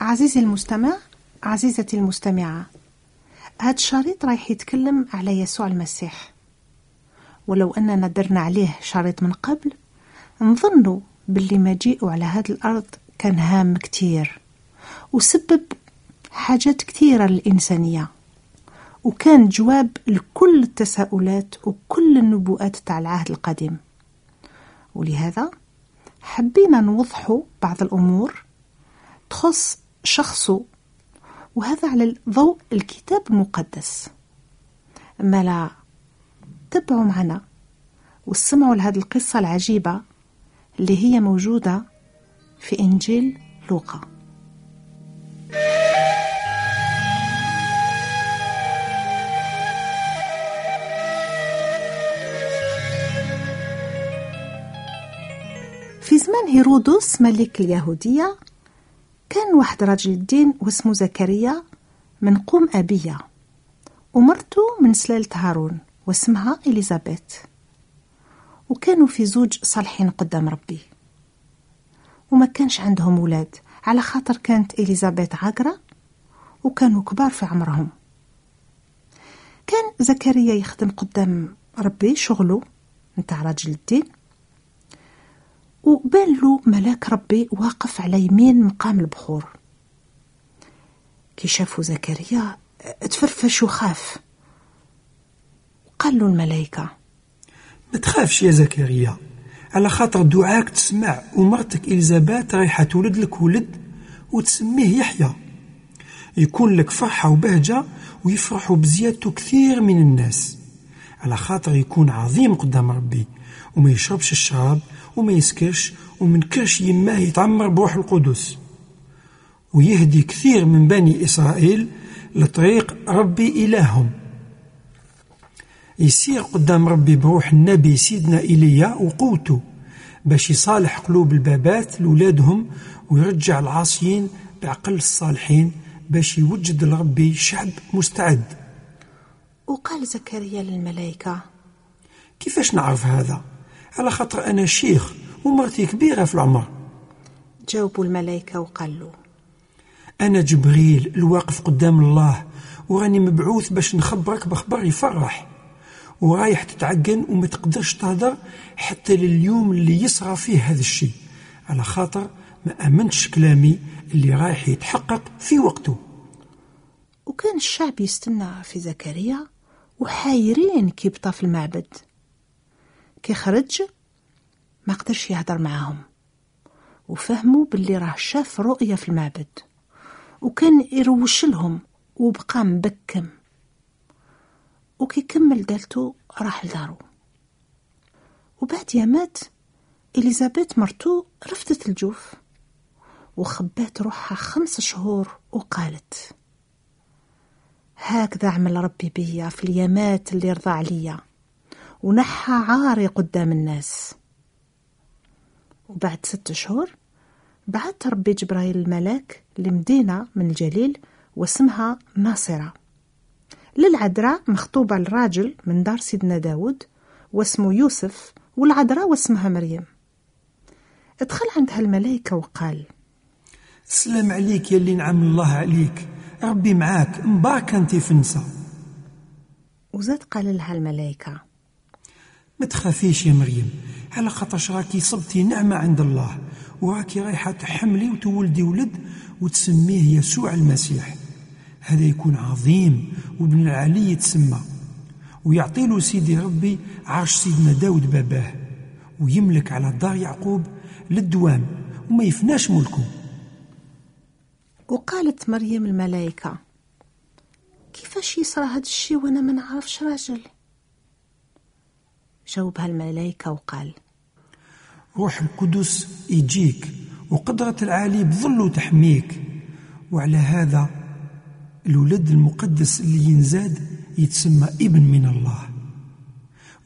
عزيزي المستمع، عزيزتي المستمعة، هاد الشريط رايح يتكلم على يسوع المسيح، ولو أننا درنا عليه شريط من قبل نظنوا باللي مجيئه على هاد الأرض كان هام كتير وسبب حاجات كتيرة للإنسانية، وكان جواب لكل التساؤلات وكل النبوءات تاع العهد القديم، ولهذا حبينا نوضحوا بعض الأمور تخص شخصه، وهذا على ضوء الكتاب المقدس. ما لا تبعوا معنا واسمعوا لهذه القصة العجيبة اللي هي موجودة في إنجيل لوقا. في زمان هيرودوس ملك اليهودية كان واحد رجل الدين واسمه زكريا من قوم أبية، ومرته من سلالة هارون واسمها إليزابيت، وكانوا في زوج صالحين قدام ربي، وما كانش عندهم ولاد على خاطر كانت إليزابيت عاقرة وكانوا كبار في عمرهم. كان زكريا يخدم قدام ربي شغله نتاع رجل الدين، وبان له ملاك ربي واقف على يمين مقام البخور. كي شافوا زكريا تفرفش وخاف، وقالوا الملائكة: ما تخافش يا زكريا، على خاطر دعاك تسمع، ومرتك إليزابيت رايحة تولد لك ولد وتسميه يحيى، يكون لك فرحة وبهجة ويفرحوا بزيادته كثير من الناس، على خاطر يكون عظيم قدام ربي وما يشربش الشراب وما يسكرش ومنكرش يماه يتعمر بروح القدس، ويهدي كثير من بني إسرائيل لطريق ربي إلههم. يسير قدام ربي بروح النبي سيدنا إيليا وقوته باش يصالح قلوب البابات لولادهم ويرجع العاصيين بعقل الصالحين باش يوجد لربي شعب مستعد. وقال زكريا للملائكة: كيفاش نعرف هذا؟ على خطر أنا شيخ ومرتي كبيرة في العمر. جاوبوا الملائكة وقالوا: أنا جبريل الواقف قدام الله، وراني مبعوث باش نخبرك بخبر يفرح، ورايح تتعجن وما تقدرش تهدر حتى لليوم اللي يصرى فيه هذا الشيء، على خاطر ما أمنتش كلامي اللي رايح يتحقق في وقته. وكان الشعب يستنى في زكريا وحايرين كي بطا في المعبد. كي خرج ما قدرش يهدر معاهم، وفهموا باللي راه شاف رؤية في المعبد، وكان يروش لهم وبقى مبكم، وكي كمل دالته راح لدارو. وبعد يامات إليزابيت مرتو رفضت الجوف وخبات روحها 5 شهور، وقالت: هكذا عمل ربي بيا في اليامات اللي رضى عليا ونحى عاري قدام الناس. وبعد 6 شهور بعث ربي جبريل الملاك لمدينة من الجليل واسمها ناصرة للعذراء، مخطوبة لراجل من دار سيدنا داود واسمه يوسف، والعذراء واسمها مريم. ادخل عندها الملائكة وقال: السلام عليك يا اللي نعم الله عليك، ربي معاك، مبارك انت في نصر. وزاد قال لها الملائكة: ما تخافيش يا مريم، على خاطرش راكي صبتي نعمة عند الله، وراكي رايحة تحملي وتولدي ولد وتسميه يسوع المسيح، هذا يكون عظيم وابن العلي يتسمى، ويعطيله سيدي ربي عرش سيدنا داود باباه، ويملك على دار يعقوب للدوام وما يفناش ملكه. وقالت مريم الملائكة: كيفاش يصرى هذا الشيء وانا ما نعرفش راجل؟ جاوبها الملائكة وقال: روح القدس يجيك وقدرة العالي بظله تحميك، وعلى هذا الولد المقدس اللي ينزاد يتسمى ابن من الله.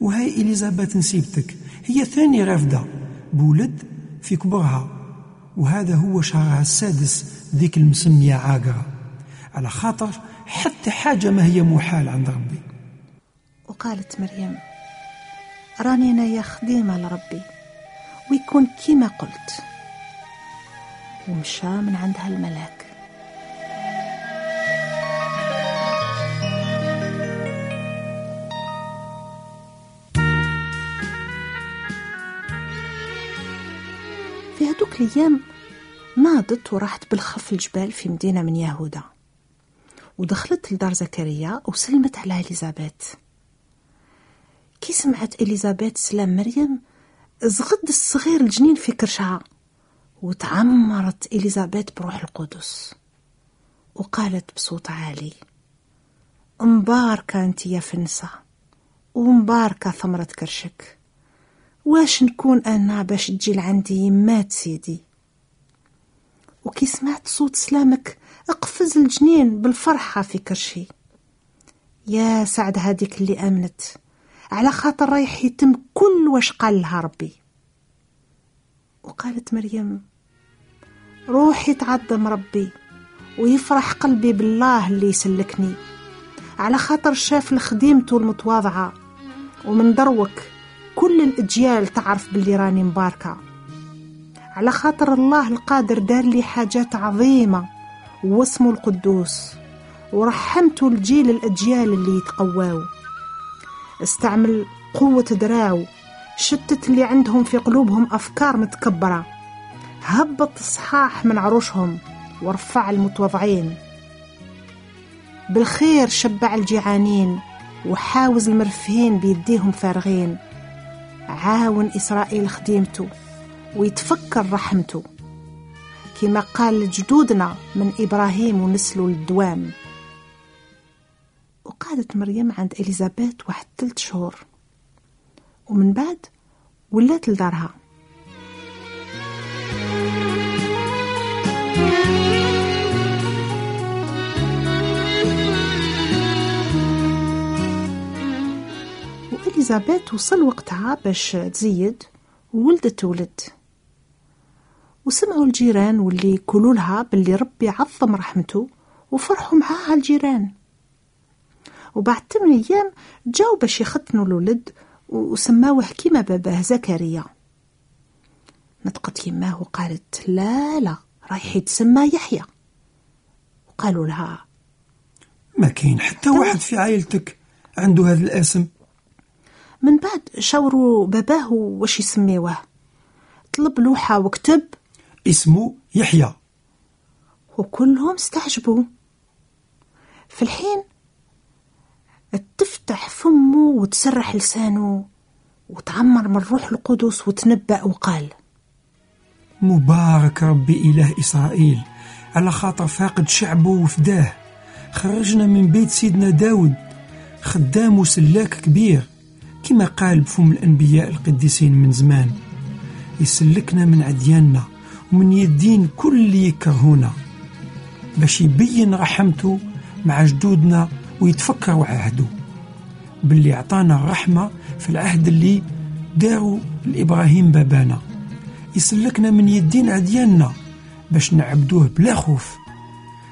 وهاي إليزابيت نسيبتك هي ثاني رافدة بولد في كبرها، وهذا هو شهرها السادس، ذيك المسمية عاقرة، على خاطر حتى حاجة ما هي محال عند ربي. وقالت مريم: راني أنا يا خديمة لربي، ويكون كما قلت. ومشى من عندها الملاك. هذوك الأيام ناضت وراحت بالخف الجبال في مدينة من يهودا، ودخلت لدار زكريا وسلمت على إليزابيت. كي سمعت إليزابيت سلام مريم زغد الصغير الجنين في كرشها، وتعمرت إليزابيت بروح القدس وقالت بصوت عالي: مباركة أنت يا فنسة، ومباركة ثمرة كرشك. واش نكون أنا باش تجي لعندي مات سيدي؟ وكي سمعت صوت سلامك اقفز الجنين بالفرحة في كرشي. يا سعد هاديك اللي آمنت، على خاطر رايح يتم كل واش قال لها ربي. وقالت مريم: روحي تعظم ربي ويفرح قلبي بالله اللي يسلكني، على خاطر شاف لخديمته المتواضعة، ومن دروك كل الأجيال تعرف باللي راني مباركة، على خاطر الله القادر دار لي حاجات عظيمة واسمه القدوس، ورحمته الجيل الأجيال اللي يتقواو، استعمل قوة دراو، شتت اللي عندهم في قلوبهم أفكار متكبرة، هبط الصحاح من عروشهم ورفع المتواضعين، بالخير شبع الجيعانين وحاوز المرفهين بيديهم فارغين، عاون إسرائيل خديمته ويتفكر رحمته، كما قال جدودنا من إبراهيم ونسله للدوام. وقعدت مريم عند إليزابيت واحد 3 شهور، ومن بعد ولات لدارها. وإليزابيت وصل وقتها باش تزيد وولدت ولد، وسمعوا الجيران واللي يقولوا لها باللي ربي عظم رحمته، وفرحوا معاها الجيران. وبعد 8 أيام جاو باش يختنوا الولد، وسماوه كيما باباه زكريا. نطقت يماه وقالت: لا رايح يتسمى يحيى. وقالوا لها: ما كاين حتى واحد في عائلتك عنده هذا الاسم. من بعد شاوروا باباه واش يسميوه، طلب لوحة وكتب اسمه يحيى، وكلهم استعجبوا. في الحين تفتح فمه وتسرح لسانه وتعمر من روح القدس وتنبأ وقال: مبارك ربي إله إسرائيل، على خاطر فاقد شعبه وفداه، خرجنا من بيت سيدنا داود، خدام وسلاك كبير كما قال بفم الأنبياء القديسين من زمان، يسلكنا من عدياننا ومن يدين كل اللي يكرهونا، باش يبين رحمته مع جدودنا ويتفكر وعهده، باللي عطانا الرحمة في العهد اللي داروا لإبراهيم بابانا، يسلكنا من يدين عدياننا باش نعبدوه بلا خوف،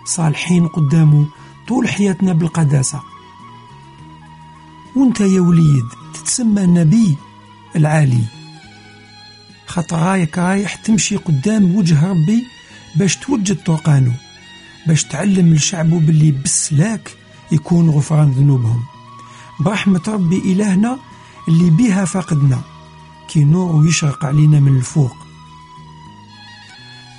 صالحين قدامه طول حياتنا بالقداسة. وانت يا وليد تتسمى النبي العالي، خاطر رايح تمشي قدام وجه ربي باش توجد طرقانه، باش تعلم لشعبه باللي بالسلاك يكون غفران ذنوبهم، برحمة ربي إلهنا اللي بيها فقدنا، كي نور يشرق علينا من الفوق،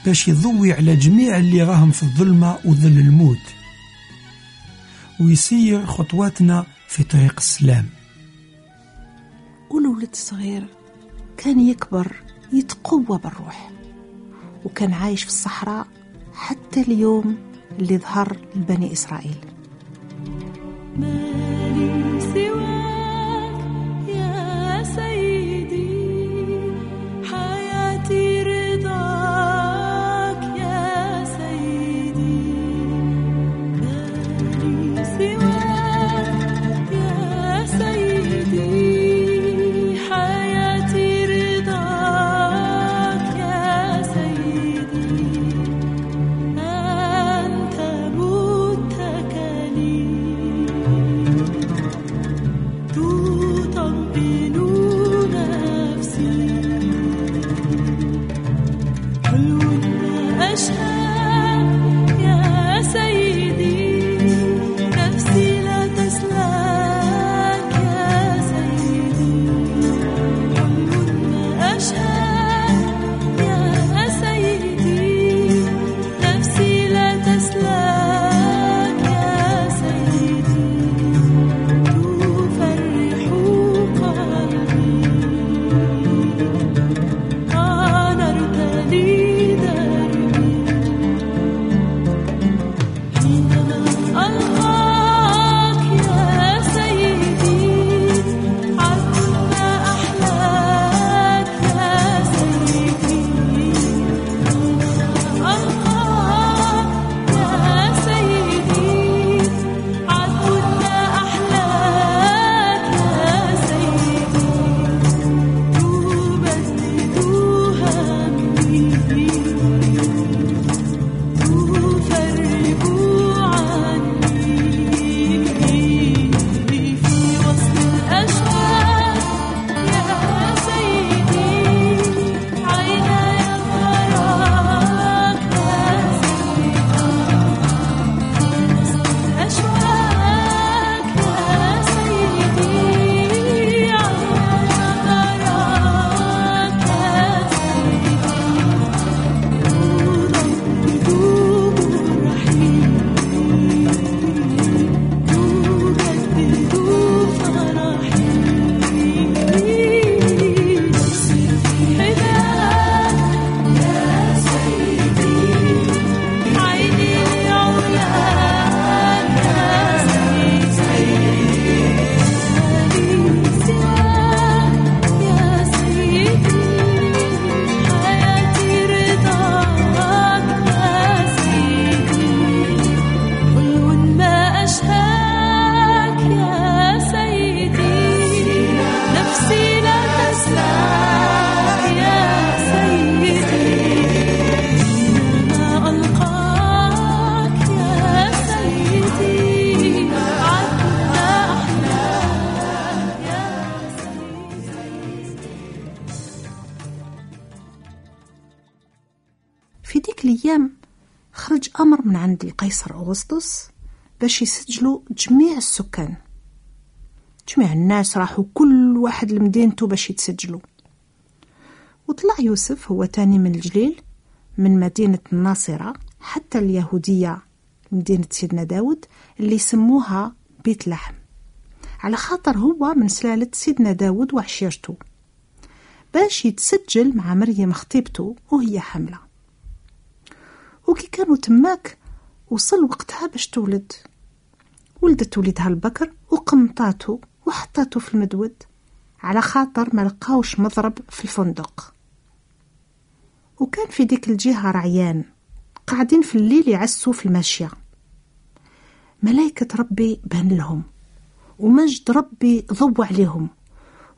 باش يضوي على جميع اللي راهم في الظلمة وظل الموت، ويسير خطواتنا في طريق السلام. والولد الصغير كان يكبر يتقوى بالروح، وكان عايش في الصحراء حتى اليوم اللي ظهر لبني إسرائيل. ما لي سواك يا سيدي، حياتي رضاك يا سيدي، ما لي سواك يا سيدي، حياتي رضاك يا سيدي، أنت بوتك لي. في ديك الأيام خرج أمر من عند القيصر أغسطس باش يسجلوا جميع السكان، جميع الناس راحوا كل واحد لمدينته باش يتسجلوا. وطلع يوسف هو تاني من الجليل من مدينة الناصرة حتى اليهودية مدينة سيدنا داود اللي سموها بيت لحم، على خاطر هو من سلالة سيدنا داود وعشيرته، باش يتسجل مع مريم خطيبته وهي حملة. وكي كانوا تماك وصل وقتها باش تولد، ولدت ولدها البكر وقمطاته وحطاته في المدود على خاطر ما لقاوش مضرب في الفندق. وكان في ديك الجهة رعيان قاعدين في الليل يعسوا في الماشية، ملائكة ربي بان لهم ومجد ربي ضوى عليهم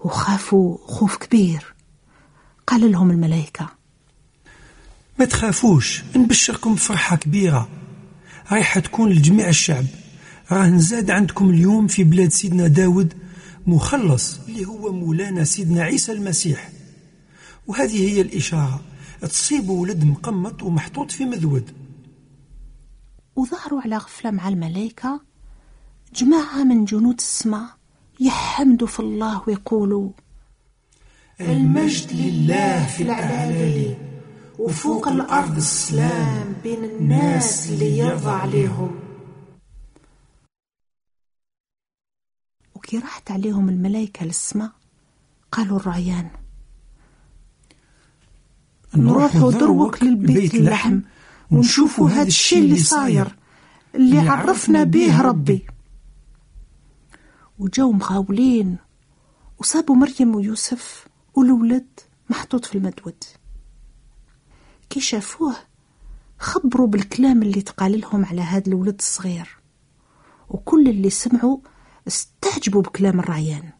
وخافوا خوف كبير. قال لهم الملائكة: ما تخافوش، نبشركم بفرحة كبيرة رايحة تكون لجميع الشعب، راه نزاد عندكم اليوم في بلاد سيدنا داود مخلص اللي هو مولانا سيدنا عيسى المسيح. وهذه هي الإشارة، تصيب ولد مقمط ومحطوط في مذود. وظهروا على غفلة مع الملائكة جماعة من جنود السماء يحمدوا في الله ويقولوا: المجد لله في الأعالي وفوق الأرض السلام بين الناس اللي يرضى عليهم. وكي راحت عليهم الملائكة للسماء قالوا الرعيان: نروحوا دروك للبيت اللحم ونشوفوا هذا الشيء اللي صاير اللي عرفنا به ربي. وجاو مغاولين وصابوا مريم ويوسف والولد محطوط في المدود. كي شافوه خبروا بالكلام اللي تقال لهم على هذا الولد الصغير، وكل اللي سمعوا استعجبوا بكلام الرعيان.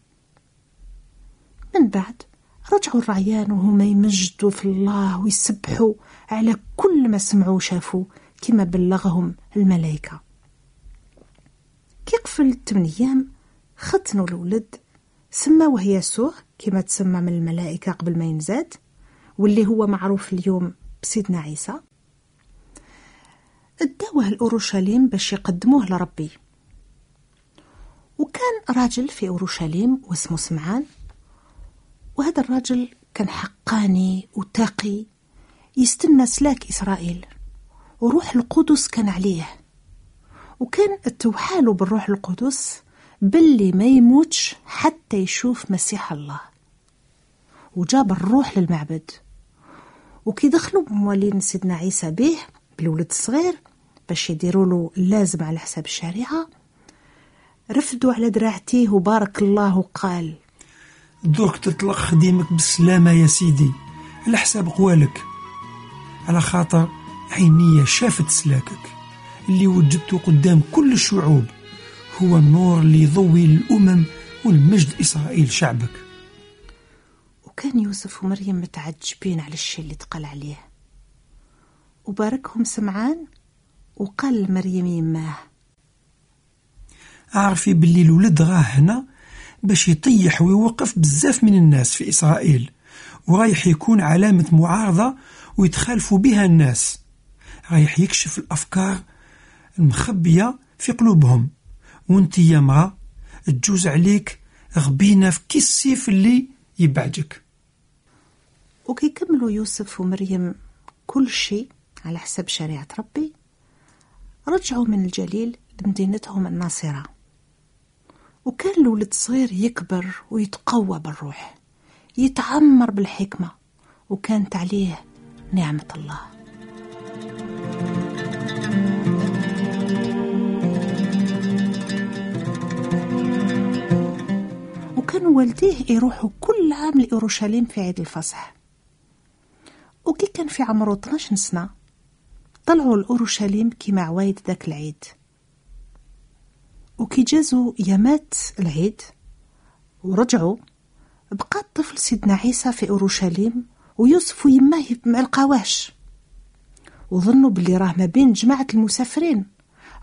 من بعد رجعوا الرعيان وهما يمجدوا في الله ويسبحوا على كل ما سمعوا وشافوا كما بلغهم الملائكة. كي قفل 8 أيام ختنوا الولد، سموه يسوع كما تسمى من الملائكة قبل ما ينزاد، واللي هو معروف اليوم بسيدنا عيسى. اداوه الأوروشاليم باش يقدموه لربي. وكان راجل في أوروشاليم واسمه سمعان، وهذا الراجل كان حقاني وتقي يستنى سلاك إسرائيل، وروح القدس كان عليه، وكان اتوحاله بالروح القدس باللي ما يموتش حتى يشوف مسيح الله. وجاب الروح للمعبد، وكي دخلوا موالين سيدنا عيسى به بالولد الصغير باش يديروا له اللازم على حساب الشريعة، رفدوا على دراعتيه وبارك الله وقال: درك تطلق خديمك بالسلامة يا سيدي على حساب قوالك، على خاطر عينية شافت سلاكك اللي وجبته قدام كل الشعوب، هو النور اللي يضوي الأمم والمجد إسرائيل شعبك. وكان يوسف ومريم متعجبين على الشيء اللي تقال عليه. وباركهم سمعان وقال لمريم يماه: أعرفي باللي الولد راه هنا باش يطيح ويوقف بزاف من الناس في إسرائيل، ورايح يكون علامة معارضة ويتخالفوا بها الناس، رايح يكشف الأفكار المخبية في قلوبهم، وانت يا مرأة تجوز عليك غبينا في كي السيف اللي يبعجك. وكيكملوا يوسف ومريم كل شيء على حسب شريعة ربي. رجعوا من الجليل لمدينتهم الناصرة، وكان الولد الصغير يكبر ويتقوى بالروح، يتعمر بالحكمة، وكانت عليه نعمة الله. وكانوا والديه يروحوا كل عام لأورشليم في عيد الفصح. وكي كان في عمره 12 سنة طلعوا لأورشليم كما عوايد ذاك العيد. وكي جازوا يامات العيد ورجعوا بقى الطفل سيدنا عيسى في أورشليم، ويوسف ويماه ما لقاوهش، وظنوا باللي راه ما بين جماعة المسافرين.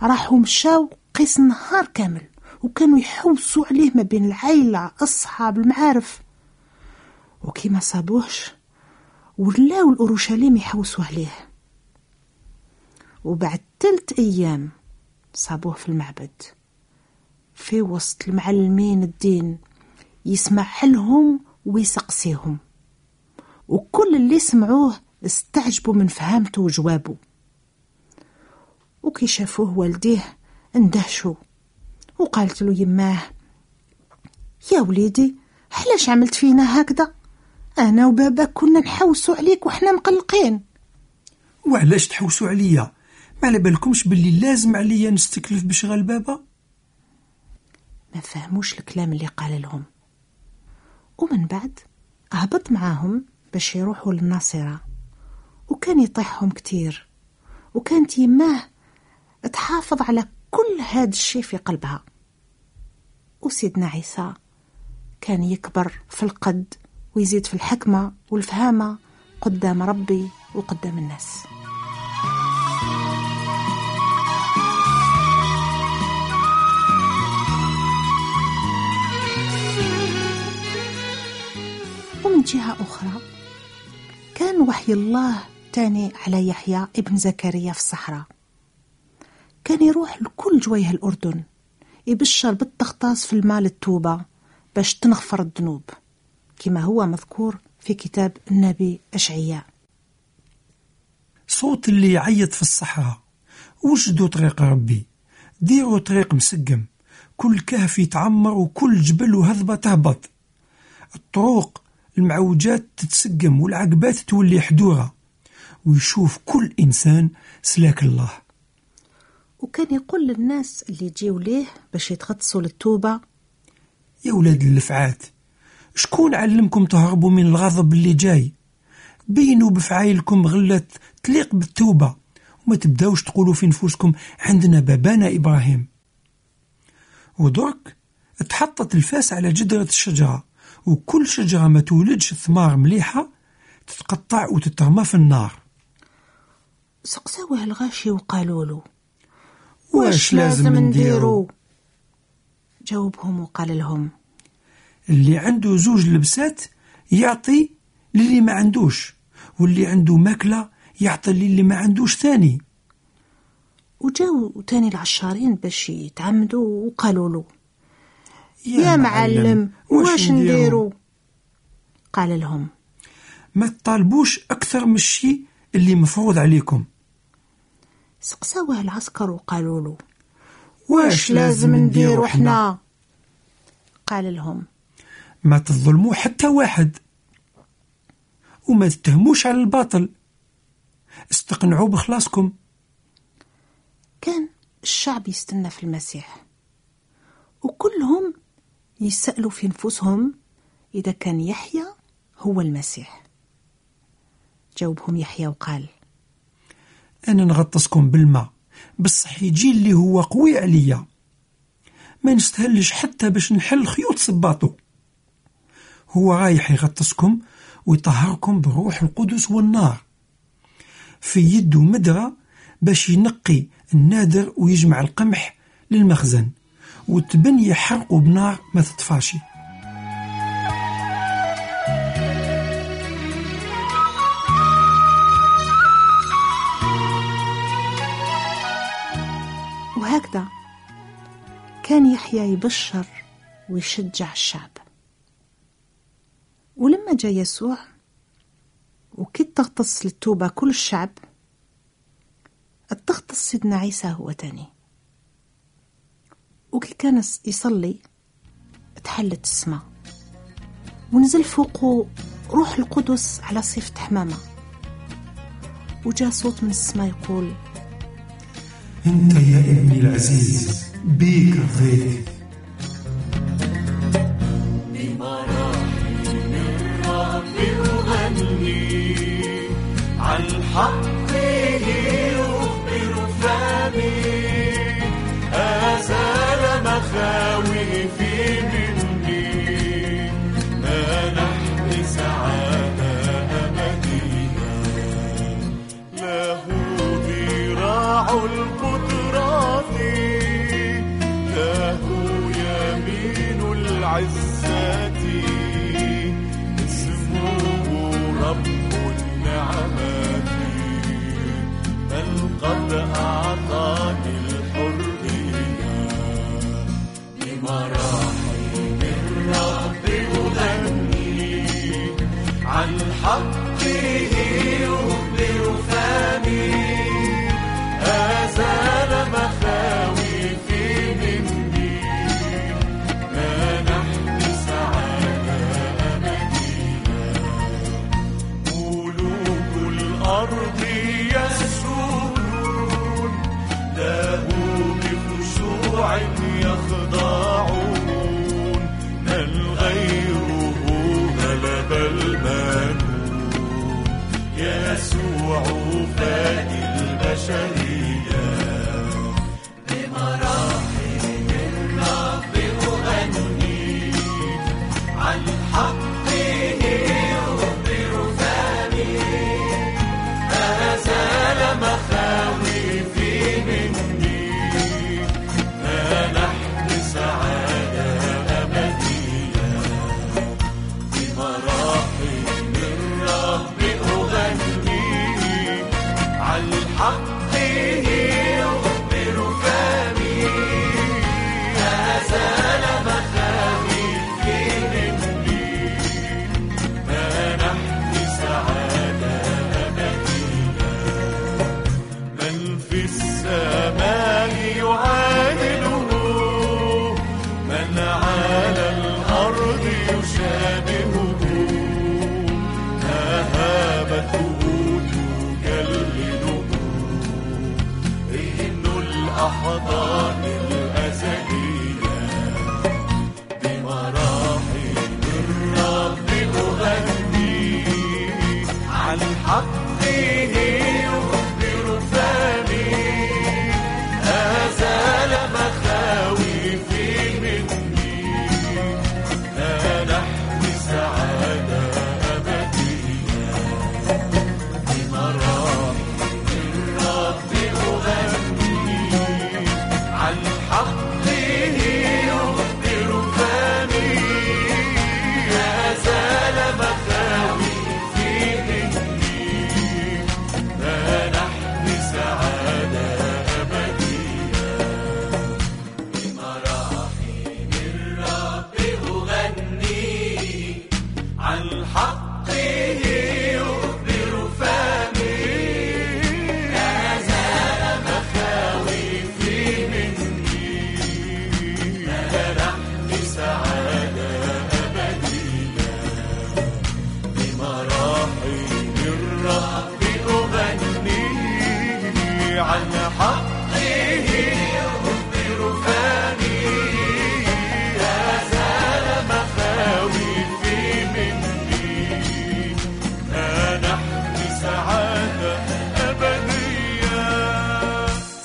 راحوا مشاو قيس النهار كامل وكانوا يحوسوا عليه ما بين العائلة أصحاب المعارف، وكي ما صابوهش ولاو الأورشليم يحوسوا عليه. وبعد 3 أيام صابوه في المعبد في وسط المعلمين الدين، يسمع لهم ويسقسيهم، وكل اللي سمعوه استعجبوا من فهامته وجوابه. وكي شافوه والديه اندهشوا، وقالت له يماه: يا وليدي علاش عملت فينا هكذا؟ انا وباباك كنا نحوسوا عليك وحنا مقلقين. وعلاش تحوسوا عليا؟ ما على بالكمش باللي لازم عليا نستكلف بشغل بابا؟ ما فهموش الكلام اللي قال لهم. ومن بعد هبط معاهم باش يروحوا للناصرة، وكان يطيحهم كتير، وكانت يماه تحافظ على كل هذا الشيء في قلبها. وسيدنا عيسى كان يكبر في القد ويزيد في الحكمة والفهامة قدام ربي وقدام الناس. ومن جهة أخرى كان وحي الله تاني على يحيى ابن زكريا في الصحراء. كان يروح لكل جويه الأردن يبشر بالتغطاس في الماء للتوبة باش تنغفر الذنوب، كما هو مذكور في كتاب النبي أشعياء. صوت اللي يعيط في الصحراء: وجدوا طريق ربي، ديروا طريق مسقم، كل كهف يتعمر وكل جبل وهضبة تهبط، الطرق المعوجات تتسقم والعقبات تولي حدورة، ويشوف كل إنسان سلاك الله. وكان يقول للناس اللي يجيوا ليه باش يتغطسوا للتوبة: يا ولاد اللفعات، شكون علمكم تهربوا من الغضب اللي جاي؟ بينوا بفعايلكم غلة تليق بالتوبة، وما تبداوش تقولوا في نفوسكم عندنا بابانا إبراهيم. ودرك اتحطت الفاس على جدرة الشجرة، وكل شجرة ما تولدش ثمار مليحة تتقطع وتترمى في النار. سقساوه الغاشي وقالوا له: واش لازم نديرو؟ جاوبهم وقال لهم: اللي عنده 2 لبسات يعطي للي ما عندوش، واللي عنده ماكلة يعطي للي ما عندوش ثاني. وجاو تاني العشارين باش يتعمدوا وقالوا له: يا معلم واش نديرو؟ قال لهم: ما تطالبوش أكثر من الشيء اللي مفروض عليكم. سقساوه العسكر وقالوا له: واش لازم نديرو احنا؟ قال لهم: ما تظلموا حتى واحد، وما تتهموش على الباطل، استقنعوا بخلاصكم. كان الشعب يستنى في المسيح، وكلهم يسألوا في نفوسهم إذا كان يحيى هو المسيح. جاوبهم يحيى وقال: أنا نغطسكم بالماء، بصح يجي اللي هو قوي عليا، ما نستهلش حتى باش نحل خيوط صباطو، هو رايح يغطسكم ويطهركم بروح القدس والنار، في يده مدرة باش ينقي النادر ويجمع القمح للمخزن، والتبن يحرقوا بنار ما تطفاشي. وهكذا كان يحيى يبشر ويشجع الشعب. ولما جاء يسوع وكي تغطس للتوبة كل الشعب، تغطس سيدنا عيسى هو تاني. وكي كان يصلي تحلت السماء ونزل فوقه روح القدس على صفة حمامة، وجاء صوت من السماء يقول: انت يا ابني العزيز، بيك رضيت. بمراحل من ربي أغني عن حق لي أخبر فمي، أزال مخاوفي مني، ما نحن سعادة أبدية، له ذراع القدرة، له يمين العزة، اسمه رب النعمة، من قد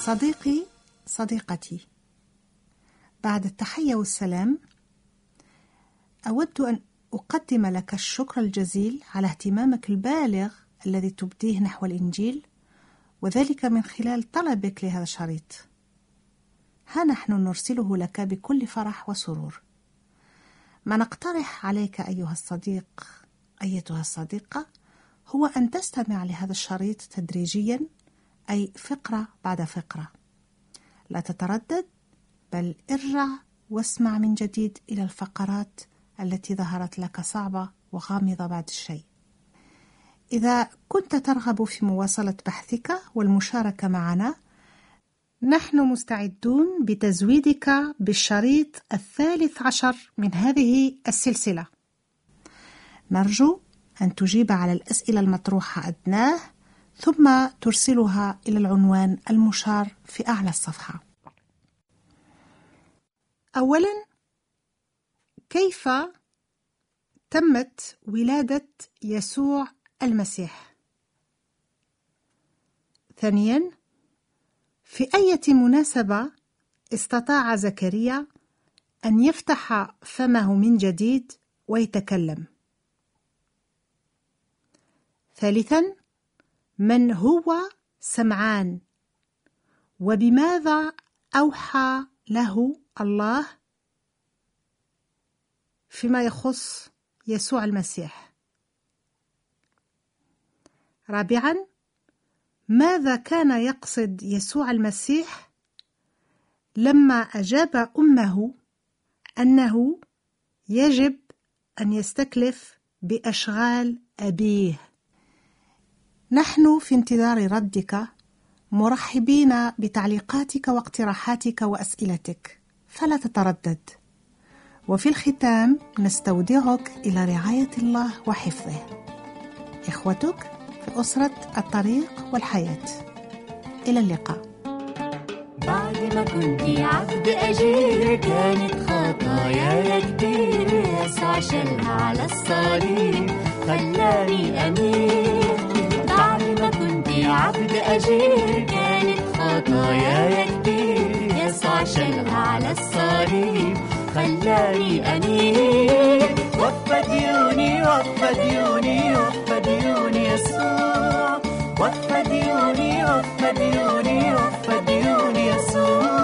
صديقي صديقتي، بعد التحية والسلام أود أن أقدم لك الشكر الجزيل على اهتمامك البالغ الذي تبديه نحو الإنجيل، وذلك من خلال طلبك لهذا الشريط. ها نحن نرسله لك بكل فرح وسرور. ما نقترح عليك أيها الصديق أيتها الصديقة هو أن تستمع لهذا الشريط تدريجياً، أي فقرة بعد فقرة. لا تتردد، بل ارجع واسمع من جديد إلى الفقرات التي ظهرت لك صعبة وغامضة بعد الشيء. إذا كنت ترغب في مواصلة بحثك والمشاركة معنا، نحن مستعدون بتزويدك بالشريط 13 من هذه السلسلة. نرجو أن تجيب على الأسئلة المطروحة أدناه، ثم ترسلها إلى العنوان المشار في أعلى الصفحة. أولاً، كيف تمت ولادة يسوع المسيح؟ ثانياً، في أي مناسبة استطاع زكريا أن يفتح فمه من جديد ويتكلم؟ ثالثاً، من هو سمعان وبماذا أوحى له الله فيما يخص يسوع المسيح؟ رابعاً، ماذا كان يقصد يسوع المسيح لما أجاب أمه أنه يجب أن يستكلف بأشغال أبيه؟ نحن في انتظار ردك، مرحبين بتعليقاتك واقتراحاتك وأسئلتك، فلا تتردد. وفي الختام نستودعك إلى رعاية الله وحفظه. إخوتك في أسرة الطريق والحياة. إلى اللقاء. بعد ما كنت عبد أجير، كانت خطاياي كتير، يسوع شالها على الصليب خلاني أمين. ما كنت عبد أجير، كانت خطاياي كتير، يسوع شالها على الصليب خلاني أنير. وفى ديوني وفى ديوني وفى ديوني يسوع، وفى ديوني وفى ديوني وفى ديوني يسوع.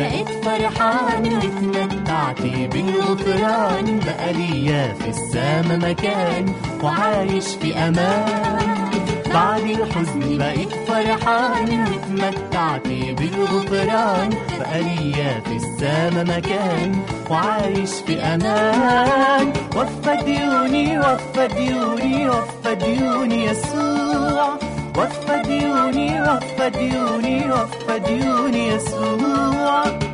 بقيت فرحان واتمتعتي بالغفران، بقى ليا في السما مكان وعايش في امان. بعد الحزن بقيت فرحان واتمتعتي بالغفران، بقى ليا في السما مكان وعايش في امان. وفى ديوني وفى ديوني وفى ديوني يسوع، وفى ديوني وفى ديوني وفى ديوني يسوع.